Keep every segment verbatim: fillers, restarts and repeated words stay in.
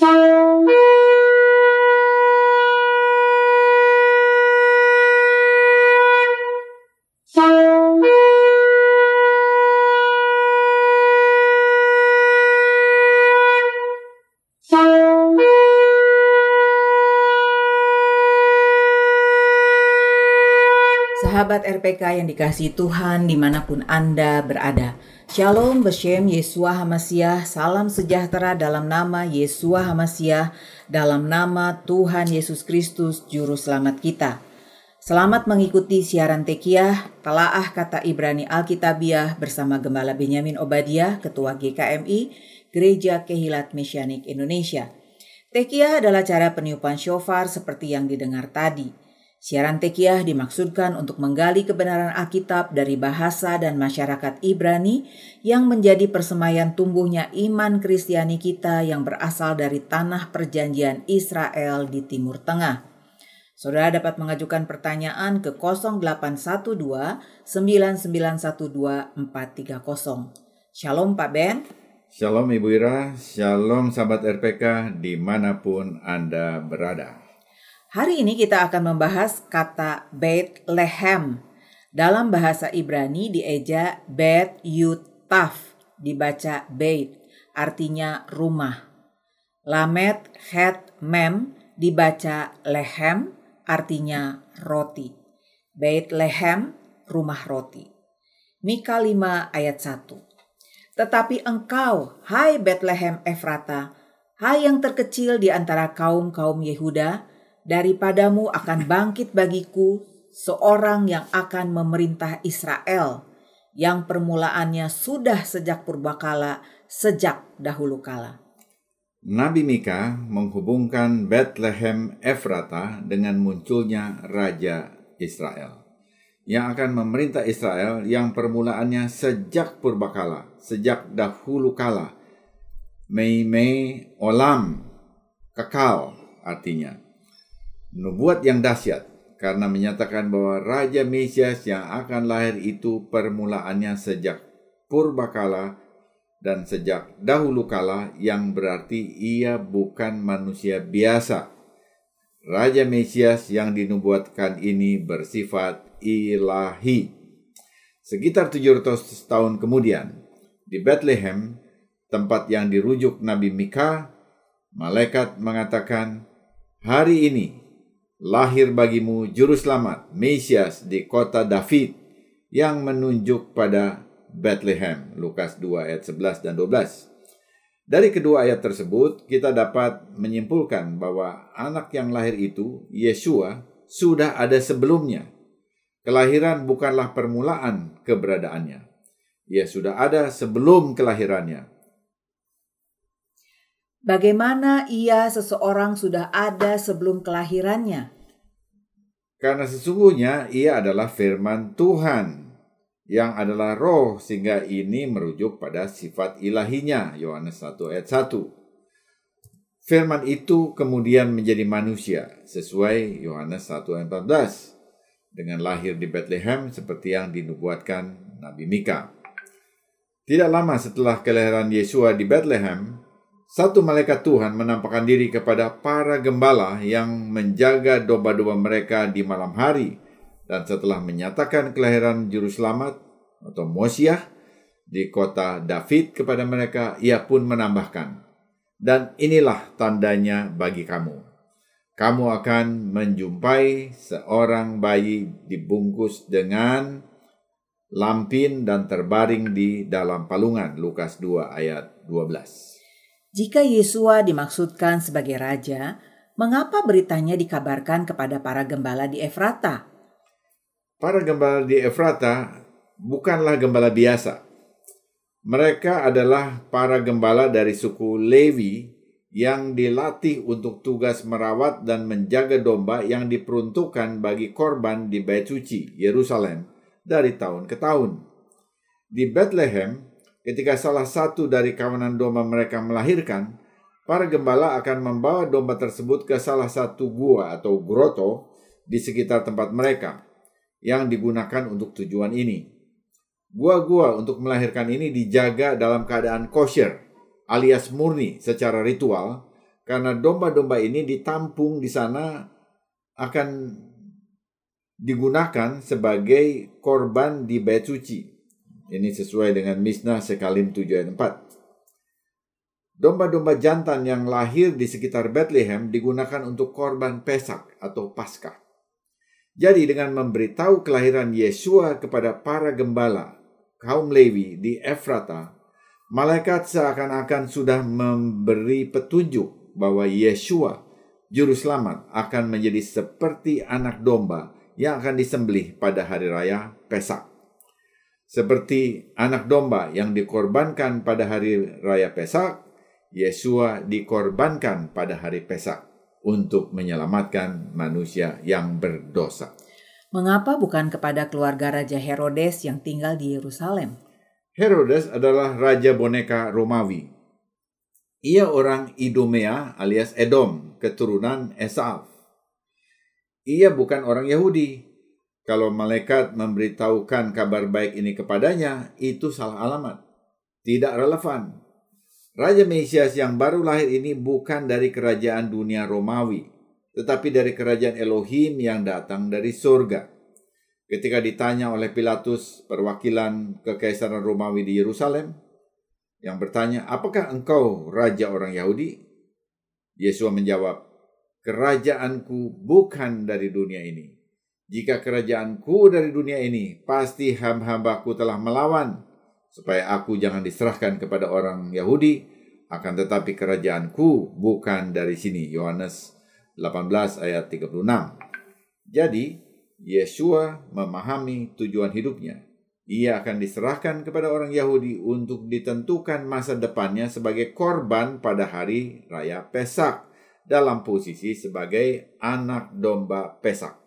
Sahabat R P K yang dikasihi Tuhan dimanapun Anda berada. Shalom Beshem Yeshua HaMashiach, salam sejahtera dalam nama Yeshua HaMashiach, dalam nama Tuhan Yesus Kristus Juru Selamat kita. Selamat mengikuti siaran Tekiyah, Telaah Kata Ibrani Alkitabiah bersama Gembala Benyamin Obadiah, Ketua G K M I, Gereja Kehilat Mesyanik Indonesia. Tekiyah adalah cara peniupan shofar seperti yang didengar tadi. Siaran Tekiyah dimaksudkan untuk menggali kebenaran Alkitab dari bahasa dan masyarakat Ibrani yang menjadi persemayan tumbuhnya iman Kristiani kita yang berasal dari tanah perjanjian Israel di Timur Tengah. Saudara dapat mengajukan pertanyaan ke nol delapan satu dua sembilan sembilan satu dua empat tiga nol. Shalom Pak Ben. Shalom Ibu Ira, shalom sahabat R P K dimanapun Anda berada. Hari ini kita akan membahas kata Beit Lehem. Dalam bahasa Ibrani dieja Beit Yutaf, dibaca Beit, artinya rumah. Lamet Het Mem, dibaca Lehem, artinya roti. Beit Lehem, rumah roti. Mika lima ayat satu. Tetapi engkau, hai Beit Lehem Efratah, hai yang terkecil di antara kaum-kaum Yehuda, daripadamu akan bangkit bagiku seorang yang akan memerintah Israel, yang permulaannya sudah sejak purbakala, sejak dahulu kala. Nabi Mika menghubungkan Beit Lehem Efratah dengan munculnya Raja Israel, yang akan memerintah Israel yang permulaannya sejak purbakala, sejak dahulu kala. Mei mei olam, kekal artinya. Nubuat yang dahsyat karena menyatakan bahwa Raja Mesias yang akan lahir itu permulaannya sejak purbakala dan sejak dahulu kala, yang berarti ia bukan manusia biasa. Raja Mesias yang dinubuatkan ini bersifat ilahi. Sekitar tujuh ratus tahun kemudian, di Beit Lehem, tempat yang dirujuk Nabi Mika, malaikat mengatakan, "Hari ini lahir bagimu Juru Selamat, Mesias di kota David," yang menunjuk pada Beit Lehem, Lukas dua ayat sebelas dan dua belas. Dari kedua ayat tersebut, kita dapat menyimpulkan bahwa anak yang lahir itu, Yeshua, sudah ada sebelumnya. Kelahiran bukanlah permulaan keberadaannya. Ia sudah ada sebelum kelahirannya. Bagaimana ia seseorang sudah ada sebelum kelahirannya? Karena sesungguhnya ia adalah firman Tuhan, yang adalah roh, sehingga ini merujuk pada sifat ilahinya, Yohanes satu ayat satu. Firman itu kemudian menjadi manusia, sesuai Yohanes satu ayat empat belas, dengan lahir di Beit Lehem seperti yang dinubuatkan Nabi Mika. Tidak lama setelah kelahiran Yeshua di Beit Lehem, satu malaikat Tuhan menampakkan diri kepada para gembala yang menjaga domba-domba mereka di malam hari. Dan setelah menyatakan kelahiran Juru Selamat atau Mosia di kota David kepada mereka, ia pun menambahkan, "Dan inilah tandanya bagi kamu. Kamu akan menjumpai seorang bayi dibungkus dengan lampin dan terbaring di dalam palungan." Lukas dua ayat dua belas. Jika Yeshua dimaksudkan sebagai raja, mengapa beritanya dikabarkan kepada para gembala di Efratah? Para gembala di Efratah bukanlah gembala biasa. Mereka adalah para gembala dari suku Lewi yang dilatih untuk tugas merawat dan menjaga domba yang diperuntukkan bagi korban di Bait Suci, Yerusalem, dari tahun ke tahun. Di Beit Lehem, ketika salah satu dari kawanan domba mereka melahirkan, para gembala akan membawa domba tersebut ke salah satu gua atau groto di sekitar tempat mereka yang digunakan untuk tujuan ini. Gua-gua untuk melahirkan ini dijaga dalam keadaan kosher alias murni secara ritual Karena domba-domba ini ditampung di sana akan digunakan sebagai korban di Bait Suci. Ini sesuai dengan Misnah Sekalim tujuh ayat empat. Domba-domba jantan yang lahir di sekitar Beit Lehem digunakan untuk korban Pesak atau Paskah. Jadi dengan memberitahu kelahiran Yeshua kepada para gembala kaum Lewi di Efratah, malaikat seakan-akan sudah memberi petunjuk bahwa Yeshua, Juru Selamat, akan menjadi seperti anak domba yang akan disembelih pada hari raya Pesak. Seperti anak domba yang dikorbankan pada hari raya Pesak, Yeshua dikorbankan pada hari Pesak untuk menyelamatkan manusia yang berdosa. Mengapa bukan kepada keluarga Raja Herodes yang tinggal di Yerusalem? Herodes adalah raja boneka Romawi. Ia orang Idumea alias Edom, keturunan Esaf. Ia bukan orang Yahudi. Kalau malaikat memberitahukan kabar baik ini kepadanya, itu salah alamat. Tidak relevan. Raja Mesias yang baru lahir ini bukan dari kerajaan dunia Romawi, tetapi dari kerajaan Elohim yang datang dari surga. Ketika ditanya oleh Pilatus, perwakilan kekaisaran Romawi di Yerusalem, yang bertanya, "Apakah engkau raja orang Yahudi?" Yesus menjawab, "Kerajaanku bukan dari dunia ini. Jika kerajaanku dari dunia ini, pasti hamba-hambaku telah melawan, supaya aku jangan diserahkan kepada orang Yahudi, akan tetapi kerajaanku bukan dari sini." Yohanes delapan belas ayat tiga puluh enam. Jadi, Yeshua memahami tujuan hidupnya. Ia akan diserahkan kepada orang Yahudi untuk ditentukan masa depannya sebagai korban pada hari raya Pesak, dalam posisi sebagai anak domba Pesak.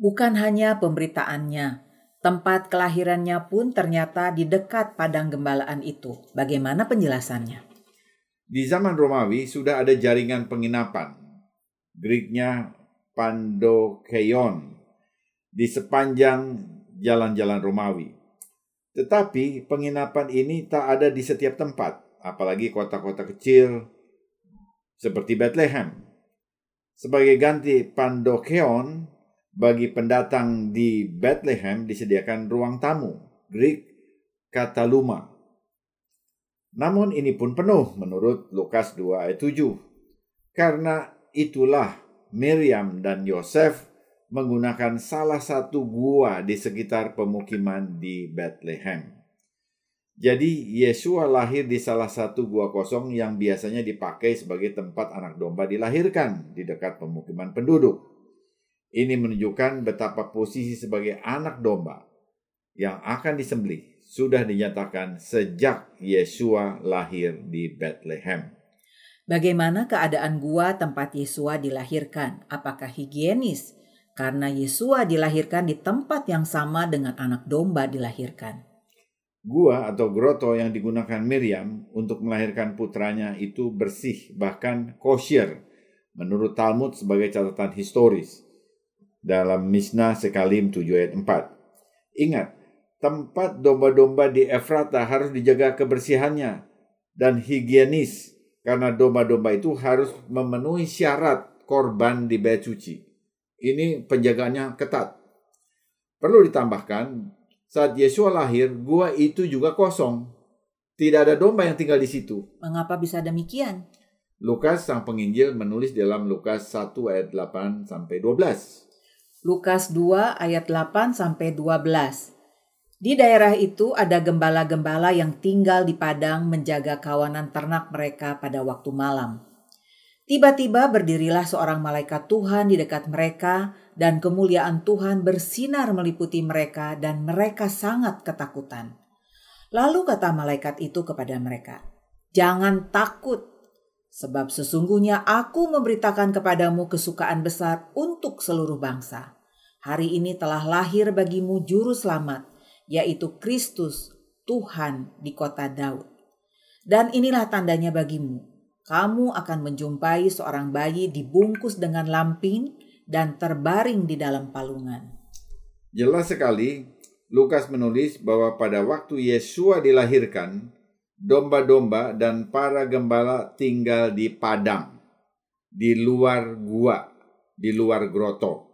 Bukan hanya pemberitaannya, tempat kelahirannya pun ternyata di dekat padang gembalaan itu. Bagaimana penjelasannya? Di zaman Romawi sudah ada jaringan penginapan, Greeknya pandokeion, di sepanjang jalan-jalan Romawi. Tetapi penginapan ini tak ada di setiap tempat, apalagi kota-kota kecil seperti Beit Lehem. Sebagai ganti pandokeon, bagi pendatang di Beit Lehem disediakan ruang tamu, Greek kataluma. Namun ini pun penuh menurut Lukas dua ayat tujuh. Karena itulah Miriam dan Yosef menggunakan salah satu gua di sekitar pemukiman di Beit Lehem. Jadi Yeshua lahir di salah satu gua kosong yang biasanya dipakai sebagai tempat anak domba dilahirkan di dekat pemukiman penduduk. Ini menunjukkan betapa posisi sebagai anak domba yang akan disembelih sudah dinyatakan sejak Yeshua lahir di Beit Lehem. Bagaimana keadaan gua tempat Yeshua dilahirkan? Apakah higienis? Karena Yeshua dilahirkan di tempat yang sama dengan anak domba dilahirkan. Gua atau groto yang digunakan Miriam untuk melahirkan putranya itu bersih, bahkan kosher, menurut Talmud sebagai catatan historis dalam Misnah Sekalim tujuh ayat empat. Ingat, tempat domba-domba di Efratah harus dijaga kebersihannya dan higienis, karena domba-domba itu harus memenuhi syarat korban di Bait Suci. Ini penjagaannya ketat. Perlu ditambahkan, saat Yeshua lahir, gua itu juga kosong. Tidak ada domba yang tinggal di situ. Mengapa bisa demikian? Lukas sang penginjil menulis dalam Lukas satu ayat delapan sampai dua belas. Lukas dua ayat delapan sampai dua belas. Di daerah itu ada gembala-gembala yang tinggal di padang menjaga kawanan ternak mereka pada waktu malam. Tiba-tiba berdirilah seorang malaikat Tuhan di dekat mereka, dan kemuliaan Tuhan bersinar meliputi mereka, dan mereka sangat ketakutan. Lalu kata malaikat itu kepada mereka, "Jangan takut, sebab sesungguhnya aku memberitakan kepadamu kesukaan besar untuk seluruh bangsa. Hari ini telah lahir bagimu Juru Selamat, yaitu Kristus, Tuhan di kota Daud. Dan inilah tandanya bagimu, kamu akan menjumpai seorang bayi dibungkus dengan lampin dan terbaring di dalam palungan." Jelas sekali, Lukas menulis bahwa pada waktu Yeshua dilahirkan, domba-domba dan para gembala tinggal di padang. di luar gua, di luar groto.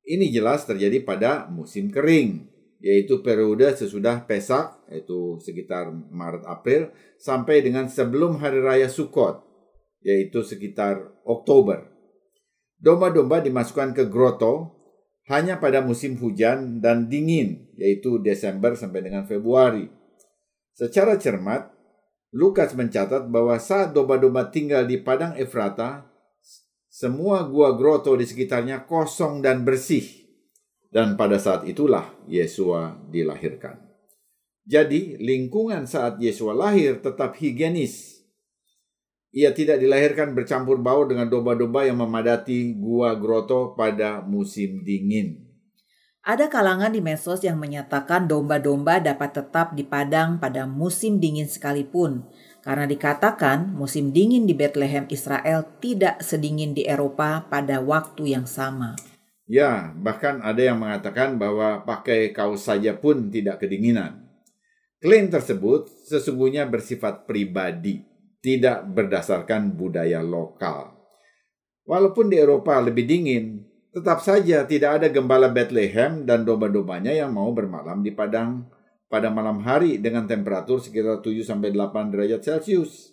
Ini jelas terjadi pada musim kering, yaitu periode sesudah Pesak, yaitu sekitar Maret-April, sampai dengan sebelum Hari Raya Sukkot, yaitu sekitar Oktober. Domba-domba dimasukkan ke groto hanya pada musim hujan dan dingin, yaitu Desember sampai dengan Februari. Secara cermat, Lukas mencatat bahwa saat domba-domba tinggal di padang Efratah, semua gua groto di sekitarnya kosong dan bersih. Dan pada saat itulah Yeshua dilahirkan. Jadi lingkungan saat Yeshua lahir tetap higienis. Ia tidak dilahirkan bercampur baur dengan domba-domba yang memadati gua groto pada musim dingin. Ada kalangan di medsos yang menyatakan domba-domba dapat tetap di padang pada musim dingin sekalipun, karena dikatakan musim dingin di Beit Lehem Israel tidak sedingin di Eropa pada waktu yang sama. Ya, bahkan ada yang mengatakan bahwa pakai kaos saja pun tidak kedinginan. Klaim tersebut sesungguhnya bersifat pribadi, tidak berdasarkan budaya lokal. Walaupun di Eropa lebih dingin, tetap saja tidak ada gembala Beit Lehem dan domba-dombanya yang mau bermalam di padang pada malam hari dengan temperatur sekitar tujuh sampai delapan derajat Celcius.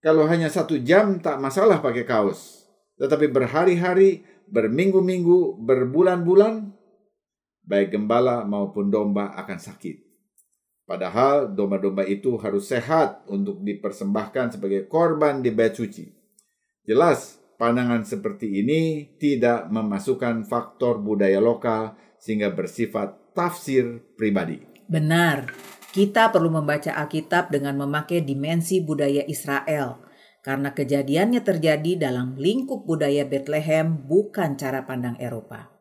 Kalau hanya satu jam tak masalah pakai kaos, tetapi berhari-hari, berminggu-minggu, berbulan-bulan, baik gembala maupun domba akan sakit. Padahal domba-domba itu harus sehat untuk dipersembahkan sebagai korban di Bait Suci. Jelas, pandangan seperti ini tidak memasukkan faktor budaya lokal sehingga bersifat tafsir pribadi. Benar, kita perlu membaca Alkitab dengan memakai dimensi budaya Israel. Karena kejadiannya terjadi dalam lingkup budaya Beit Lehem, bukan cara pandang Eropa.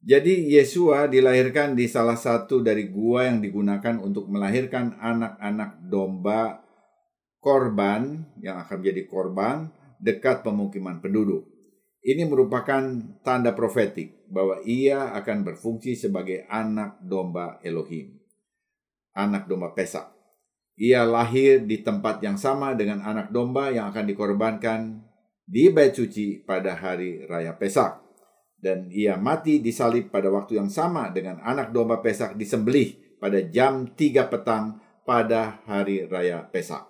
Jadi Yeshua dilahirkan di salah satu dari gua yang digunakan untuk melahirkan anak-anak domba korban yang akan menjadi korban dekat pemukiman penduduk. Ini merupakan tanda profetik bahwa ia akan berfungsi sebagai anak domba Elohim, anak domba Pesak. Ia lahir di tempat yang sama dengan anak domba yang akan dikorbankan di Bait Suci pada hari Raya Pesak. Dan ia mati disalib pada waktu yang sama dengan anak domba Pesak disembelih pada jam tiga petang pada hari Raya Pesak.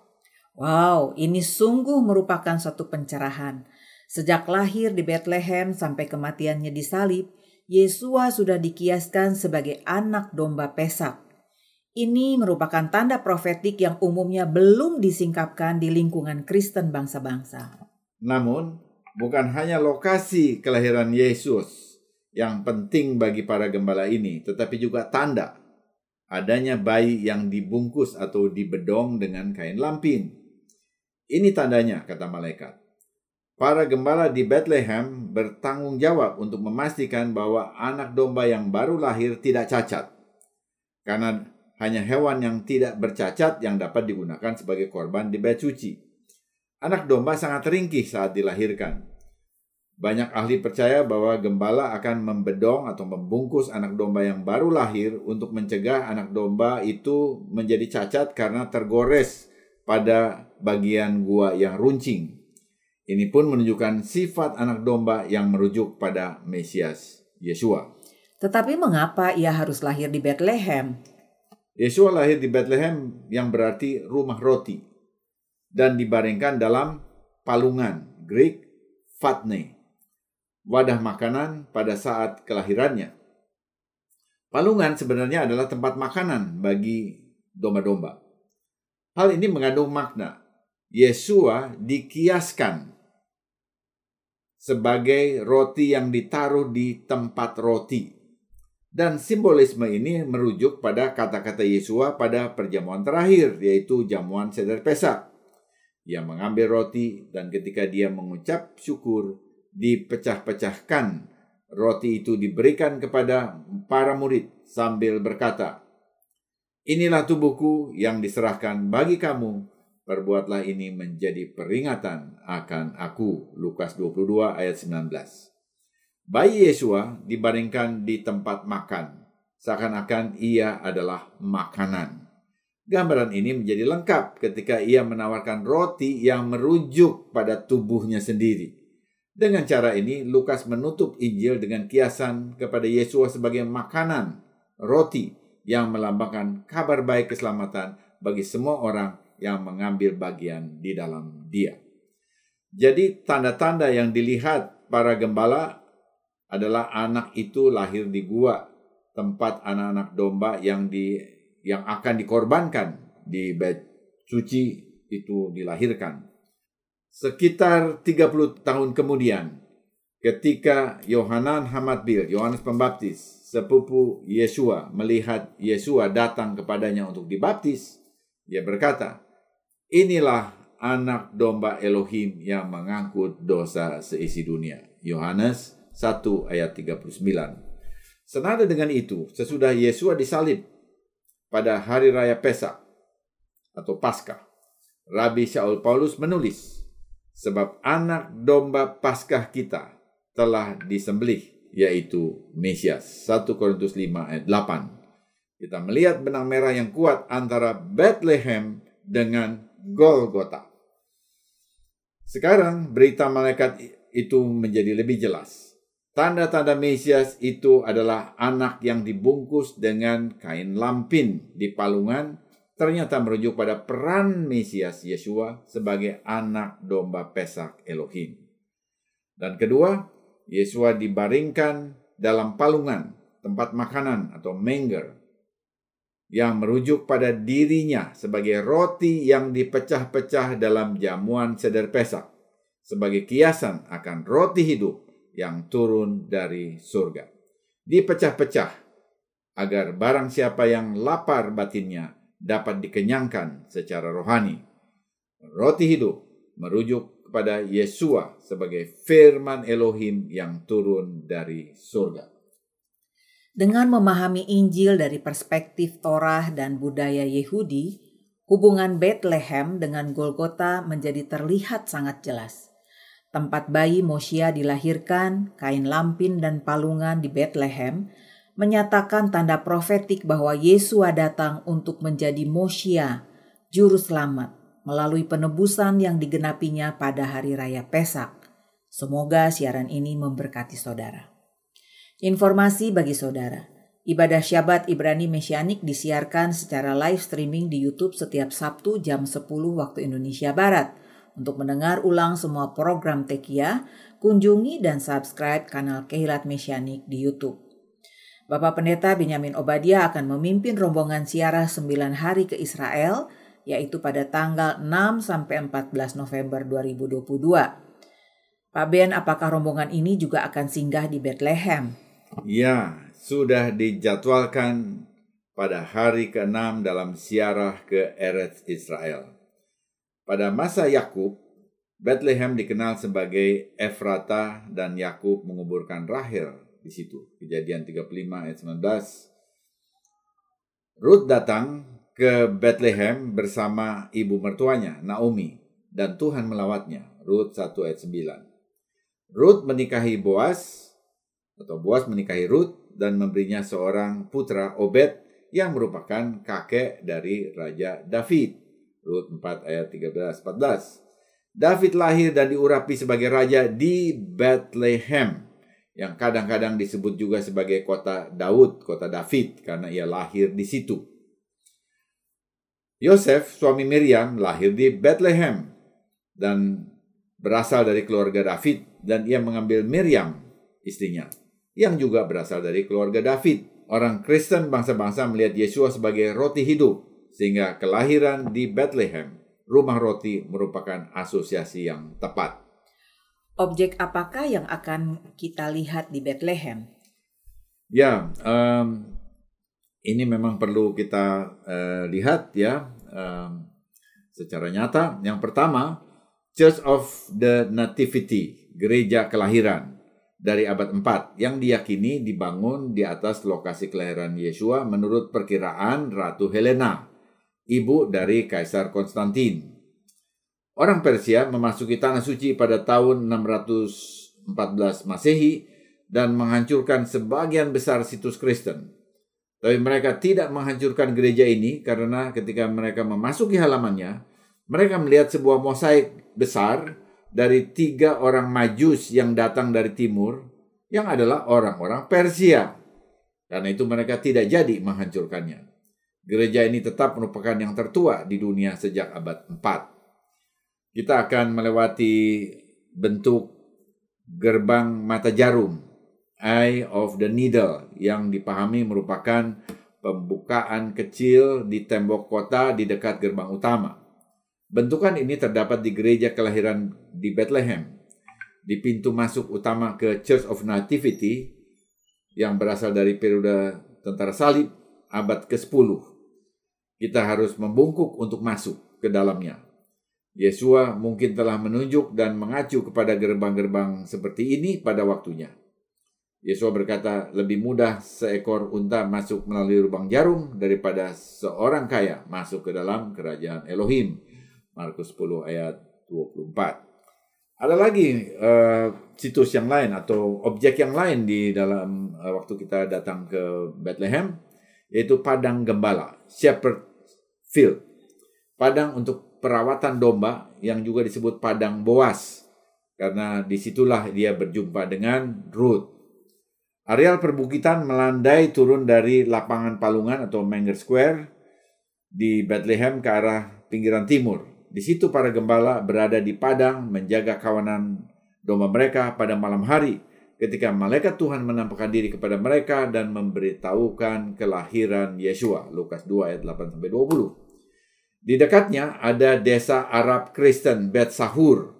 Wow, ini sungguh merupakan suatu pencerahan. Sejak lahir di Beit Lehem sampai kematiannya disalib, Yeshua sudah dikiaskan sebagai anak domba Pesak. Ini merupakan tanda profetik yang umumnya belum disingkapkan di lingkungan Kristen bangsa-bangsa. Namun, bukan hanya lokasi kelahiran Yesus yang penting bagi para gembala ini, tetapi juga tanda adanya bayi yang dibungkus atau dibedong dengan kain lampin. Ini tandanya, kata malaikat. Para gembala di Beit Lehem bertanggung jawab untuk memastikan bahwa anak domba yang baru lahir tidak cacat. Karena hanya hewan yang tidak bercacat yang dapat digunakan sebagai korban di Bait Suci. Anak domba sangat ringkih saat dilahirkan. Banyak ahli percaya bahwa gembala akan membedong atau membungkus anak domba yang baru lahir untuk mencegah anak domba itu menjadi cacat karena tergores pada bagian gua yang runcing. Ini pun menunjukkan sifat anak domba yang merujuk pada Mesias, Yeshua. Tetapi mengapa ia harus lahir di Beit Lehem? Yeshua lahir di Beit Lehem yang berarti rumah roti dan dibaringkan dalam palungan, Greek fatne, wadah makanan pada saat kelahirannya. Palungan sebenarnya adalah tempat makanan bagi domba-domba. Hal ini mengandung makna Yeshua dikiaskan sebagai roti yang ditaruh di tempat roti. Dan simbolisme ini merujuk pada kata-kata Yeshua pada perjamuan terakhir, yaitu jamuan Seder Pesak. Ia mengambil roti dan ketika dia mengucap syukur, dipecah-pecahkan. Roti itu diberikan kepada para murid sambil berkata, "Inilah tubuhku yang diserahkan bagi kamu, perbuatlah ini menjadi peringatan akan aku." Lukas dua puluh dua ayat sembilan belas. Bayi Yeshua dibaringkan di tempat makan, seakan-akan ia adalah makanan. Gambaran ini menjadi lengkap ketika ia menawarkan roti yang merujuk pada tubuhnya sendiri. Dengan cara ini, Lukas menutup Injil dengan kiasan kepada Yeshua sebagai makanan, roti, yang melambangkan kabar baik keselamatan bagi semua orang yang mengambil bagian di dalam dia. Jadi, tanda-tanda yang dilihat para gembala adalah anak itu lahir di gua, tempat anak-anak domba yang di yang akan dikorbankan di Bait Suci itu dilahirkan. Sekitar tiga puluh tahun kemudian, ketika Yohanan Hamatbil, Yohanes Pembaptis, sepupu Yeshua, melihat Yeshua datang kepadanya untuk dibaptis, ia berkata, "Inilah anak domba Elohim yang mengangkut dosa seisi dunia." Yohanes satu ayat tiga puluh sembilan. Senada dengan itu, sesudah Yeshua disalib pada hari raya Pesak atau Paskah, Rabi Shaul Paulus menulis, "Sebab anak domba Paskah kita telah disembelih, yaitu Mesias." satu Korintus lima ayat delapan. Kita melihat benang merah yang kuat antara Beit Lehem dengan Golgota. Sekarang berita malaikat itu menjadi lebih jelas. Tanda-tanda Mesias itu adalah anak yang dibungkus dengan kain lampin di palungan, ternyata merujuk pada peran Mesias Yeshua sebagai anak domba Pesak Elohim. Dan kedua, Yeshua dibaringkan dalam palungan, tempat makanan atau manger, yang merujuk pada dirinya sebagai roti yang dipecah-pecah dalam jamuan seder Pesak, sebagai kiasan akan roti hidup yang turun dari surga, dipecah-pecah agar barang siapa yang lapar batinnya dapat dikenyangkan secara rohani. Roti hidup merujuk kepada Yeshua sebagai firman Elohim yang turun dari surga. Dengan memahami Injil dari perspektif Torah dan budaya Yahudi, hubungan Beit Lehem dengan Golgota menjadi terlihat sangat jelas. Tempat bayi Mosia dilahirkan, kain lampin dan palungan di Beit Lehem menyatakan tanda profetik bahwa Yeshua datang untuk menjadi Mosia, juru selamat, melalui penebusan yang digenapinya pada hari raya Pesak. Semoga siaran ini memberkati saudara. Informasi bagi saudara, ibadah Syabat Ibrani Mesyanik disiarkan secara live streaming di YouTube setiap Sabtu jam sepuluh waktu Indonesia Barat. Untuk mendengar ulang semua program Tekiyah, kunjungi dan subscribe kanal Kehilat Mesyanik di YouTube. Bapak Pendeta Benyamin Obadiah akan memimpin rombongan ziarah sembilan hari ke Israel, yaitu pada tanggal enam sampai empat belas November dua ribu dua puluh dua. Pak Ben, apakah rombongan ini juga akan singgah di Beit Lehem? Ya, sudah dijadwalkan pada hari keenam dalam ziarah ke Eretz Israel. Pada masa Yakub, Beit Lehem dikenal sebagai Efratah dan Yakub menguburkan Rahel di situ. Kejadian tiga puluh lima ayat sembilan belas. Ruth datang ke Beit Lehem bersama ibu mertuanya Naomi dan Tuhan melawatnya. Ruth satu ayat sembilan. Ruth menikahi Boaz atau Boaz menikahi Ruth dan memberinya seorang putra Obed yang merupakan kakek dari Raja David. Rut empat ayat tiga belas sampai empat belas. David lahir dan diurapi sebagai raja di Beit Lehem, yang kadang-kadang disebut juga sebagai kota Daud, kota David, karena ia lahir di situ. Yosef, suami Miriam, lahir di Beit Lehem dan berasal dari keluarga David, dan ia mengambil Miriam, istrinya, yang juga berasal dari keluarga David. Orang Kristen bangsa-bangsa melihat Yeshua sebagai roti hidup, sehingga kelahiran di Beit Lehem, rumah roti, merupakan asosiasi yang tepat. Objek apakah yang akan kita lihat di Beit Lehem? Ya, um, ini memang perlu kita uh, lihat ya um, secara nyata. Yang pertama, Church of the Nativity, gereja kelahiran dari abad empat yang diyakini dibangun di atas lokasi kelahiran Yeshua menurut perkiraan Ratu Helena, ibu dari Kaisar Konstantin. Orang Persia memasuki Tanah Suci pada tahun enam ratus empat belas Masehi dan menghancurkan sebagian besar situs Kristen. Tapi mereka tidak menghancurkan gereja ini karena ketika mereka memasuki halamannya, mereka melihat sebuah mosaik besar dari tiga orang Majus yang datang dari timur, yang adalah orang-orang Persia. Karena itu mereka tidak jadi menghancurkannya. Gereja ini tetap merupakan yang tertua di dunia sejak abad empat. Kita akan melewati bentuk gerbang mata jarum, Eye of the Needle, yang dipahami merupakan pembukaan kecil di tembok kota di dekat gerbang utama. Bentukan ini terdapat di gereja kelahiran di Beit Lehem, di pintu masuk utama ke Church of Nativity yang berasal dari periode tentara salib abad kesepuluh. Kita harus membungkuk untuk masuk ke dalamnya. Yeshua mungkin telah menunjuk dan mengacu kepada gerbang-gerbang seperti ini pada waktunya. Yeshua berkata, lebih mudah seekor unta masuk melalui lubang jarum daripada seorang kaya masuk ke dalam kerajaan Elohim. Markus sepuluh ayat dua puluh empat. Ada lagi uh, situs yang lain atau objek yang lain di dalam uh, waktu kita datang ke Beit Lehem, yaitu padang gembala, shepherd field. Padang untuk perawatan domba yang juga disebut padang Boaz, karena disitulah dia berjumpa dengan Ruth. Areal perbukitan melandai turun dari lapangan palungan atau Manger Square di Beit Lehem ke arah pinggiran timur. Di situ para gembala berada di padang menjaga kawanan domba mereka pada malam hari ketika malaikat Tuhan menampakkan diri kepada mereka dan memberitahukan kelahiran Yeshua. Lukas dua ayat delapan sampai dua puluh. Di dekatnya ada desa Arab Kristen Bet Sahur,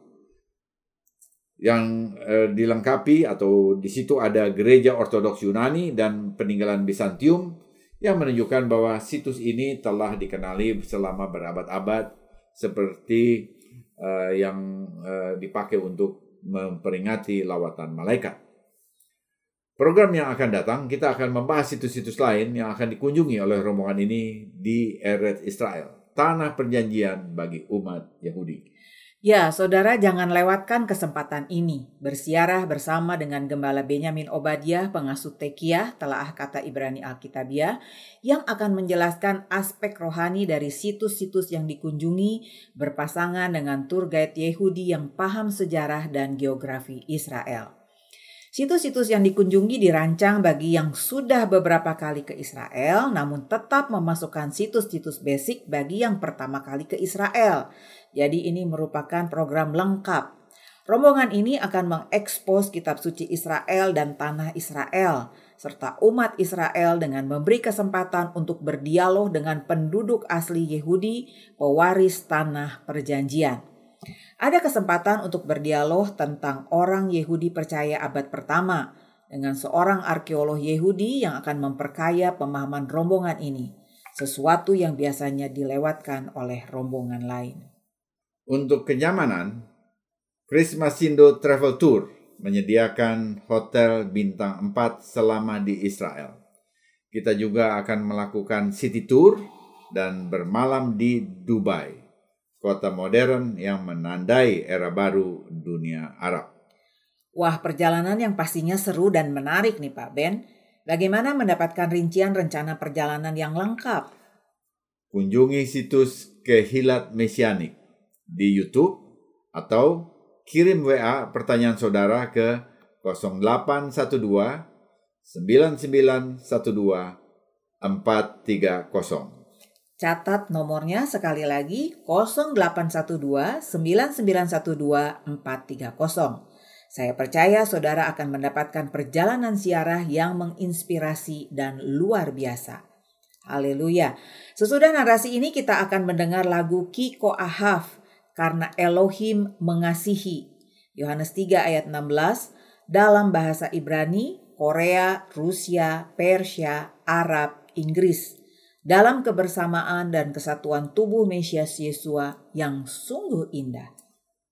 yang eh, dilengkapi atau di situ ada gereja Ortodoks Yunani dan peninggalan Bizantium yang menunjukkan bahwa situs ini telah dikenali selama berabad-abad seperti eh, yang eh, dipakai untuk memperingati lawatan malaikat. Program yang akan datang, kita akan membahas situs-situs lain yang akan dikunjungi oleh rombongan ini di Eretz Israel, tanah perjanjian bagi umat Yahudi. Ya, saudara, jangan lewatkan kesempatan ini. Bersiarah bersama dengan Gembala Benyamin Obadiah, pengasuh Tekiyah, telaah kata Ibrani Alkitabiah, yang akan menjelaskan aspek rohani dari situs-situs yang dikunjungi berpasangan dengan tour guide Yehudi yang paham sejarah dan geografi Israel. Situs-situs yang dikunjungi dirancang bagi yang sudah beberapa kali ke Israel, namun tetap memasukkan situs-situs basic bagi yang pertama kali ke Israel. Jadi ini merupakan program lengkap. Rombongan ini akan mengekspos kitab suci Israel dan tanah Israel, serta umat Israel dengan memberi kesempatan untuk berdialog dengan penduduk asli Yahudi, pewaris tanah perjanjian. Ada kesempatan untuk berdialog tentang orang Yahudi percaya abad pertama dengan seorang arkeolog Yahudi yang akan memperkaya pemahaman rombongan ini, sesuatu yang biasanya dilewatkan oleh rombongan lain. Untuk kenyamanan, Christmasindo Travel Tour menyediakan hotel bintang empat selama di Israel. Kita juga akan melakukan city tour dan bermalam di Dubai, kota modern yang menandai era baru dunia Arab. Wah, perjalanan yang pastinya seru dan menarik nih Pak Ben. Bagaimana mendapatkan rincian rencana perjalanan yang lengkap? Kunjungi situs Kehilat Mesyanik di YouTube atau kirim W A pertanyaan saudara ke nol delapan satu dua sembilan sembilan satu dua empat tiga nol. Catat nomornya sekali lagi, nol delapan satu dua sembilan sembilan satu dua empat tiga nol. Saya percaya saudara akan mendapatkan perjalanan ziarah yang menginspirasi dan luar biasa. Haleluya. Sesudah narasi ini kita akan mendengar lagu Kiko Ahaf, Karena Elohim Mengasihi, Yohanes tiga ayat enam belas, dalam bahasa Ibrani, Korea, Rusia, Persia, Arab, Inggris, dalam kebersamaan dan kesatuan tubuh Mesias Yeshua yang sungguh indah.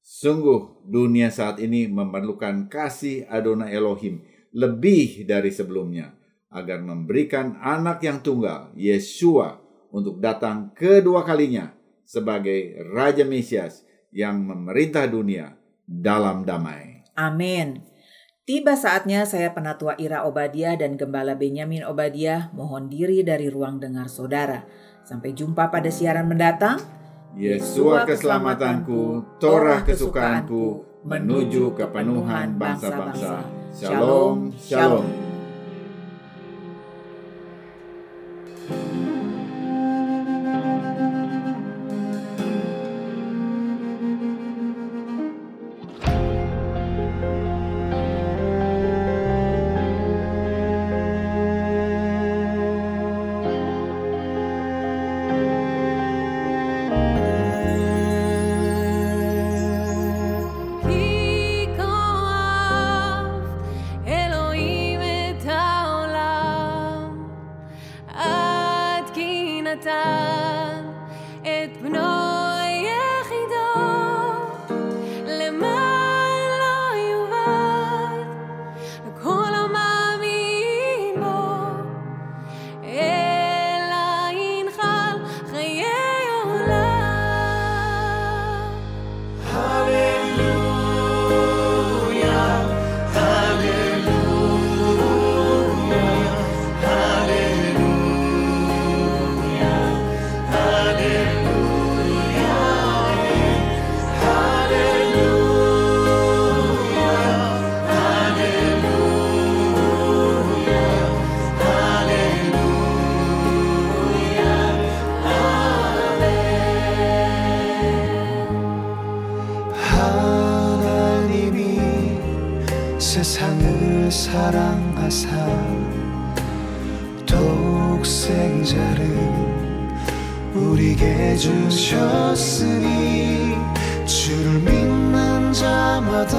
Sungguh dunia saat ini memerlukan kasih Adonai Elohim lebih dari sebelumnya, agar memberikan anak yang tunggal, Yeshua, untuk datang kedua kalinya sebagai Raja Mesias yang memerintah dunia dalam damai. Amin. Tiba saatnya saya penatua Ira Obadia dan Gembala Benyamin Obadiah mohon diri dari ruang dengar saudara. Sampai jumpa pada siaran mendatang. Yeshua keselamatanku, Torah kesukaanku, menuju kepenuhan bangsa-bangsa. Shalom, shalom. 세상을 사랑하사 독생자를 우리에게 주셨으니 주를 믿는 자마다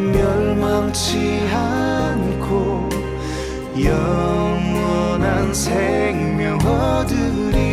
멸망치 않고 영원한 생명 얻으리.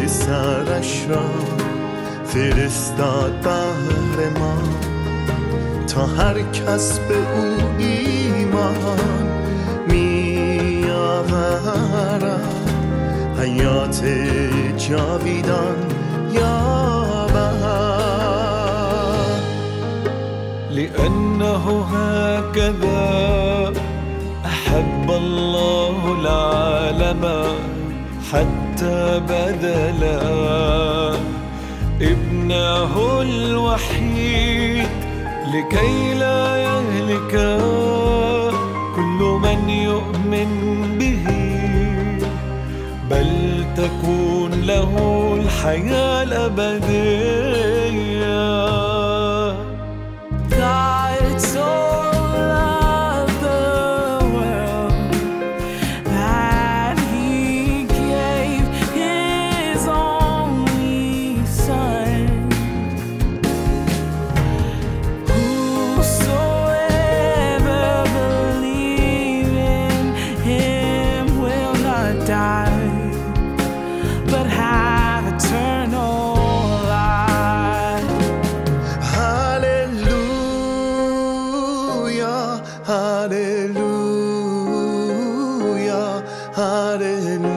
پسرش را فرستاد بهر ما تا هر کس به او ایمان می آورد حیات جاویدان یابد. لأنه هكذا أحب الله العالم حتى بدل ابنه الوحيد لكي لا يهلك كل من يؤمن به بل تكون له الحياة الأبدية. Hallelujah, hallelujah.